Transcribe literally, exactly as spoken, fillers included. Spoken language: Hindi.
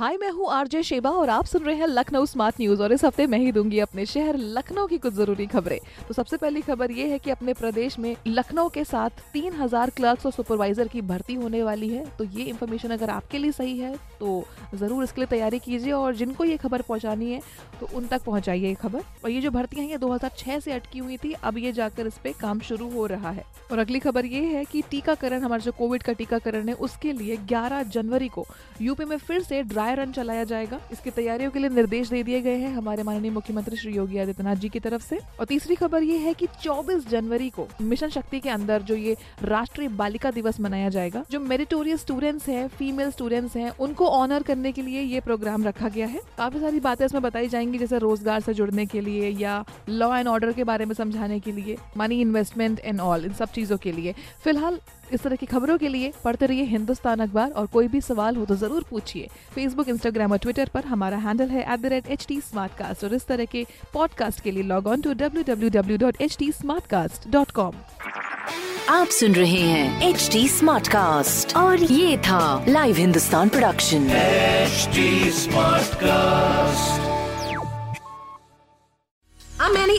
हाय, मैं हूँ आरजे शेबा और आप सुन रहे हैं लखनऊ स्मार्ट न्यूज और इस हफ्ते मैं ही दूंगी अपने शहर लखनऊ की कुछ जरूरी खबरें। तो सबसे पहली खबर ये है कि अपने प्रदेश में लखनऊ के साथ तीन हज़ार क्लर्क्स और सुपरवाइजर की भर्ती होने वाली है। तो ये इन्फॉर्मेशन अगर आपके लिए सही है तो जरूर इसके लिए तैयारी कीजिए और जिनको ये खबर पहुँचानी है तो उन तक पहुँचाइए ये खबर। और ये जो भर्तियाँ हैं ये दो हज़ार छह से अटकी हुई थी, अब ये जाकर इस पे काम शुरू हो रहा है। और अगली खबर ये है कि टीकाकरण, हमारा जो कोविड का टीकाकरण है उसके लिए ग्यारह जनवरी को यूपी में फिर से रन चलाया जाएगा। इसकी तैयारियों के लिए निर्देश दे दिए गए हैं हमारे माननीय मुख्यमंत्री श्री योगी आदित्यनाथ जी की तरफ से। और तीसरी खबर ये है कि चौबीस जनवरी को मिशन शक्ति के अंदर जो ये राष्ट्रीय बालिका दिवस मनाया जाएगा, जो मेरिटोरियस स्टूडेंट्स हैं, फीमेल स्टूडेंट्स हैं, उनको ऑनर करने के लिए ये प्रोग्राम रखा गया है। काफी सारी बातें इसमें बताई जाएंगी, जैसे रोजगार से जुड़ने के लिए या लॉ एंड ऑर्डर के बारे में समझाने के लिए, मनी इन्वेस्टमेंट एंड ऑल, इन सब चीजों के लिए। फिलहाल इस तरह की खबरों के लिए पढ़ते रहिए हिंदुस्तान अखबार और कोई भी सवाल हो तो जरूर पूछिए। फेसबुक, इंस्टाग्राम और ट्विटर पर हमारा हैंडल है at the rate H T Smartcast और इस तरह के पॉडकास्ट के लिए log on to W W W dot H T Smartcast dot com. आप सुन रहे हैं एच टी स्मार्ट कास्ट और ये था live Hindustan production H T smart cast. I'm Annie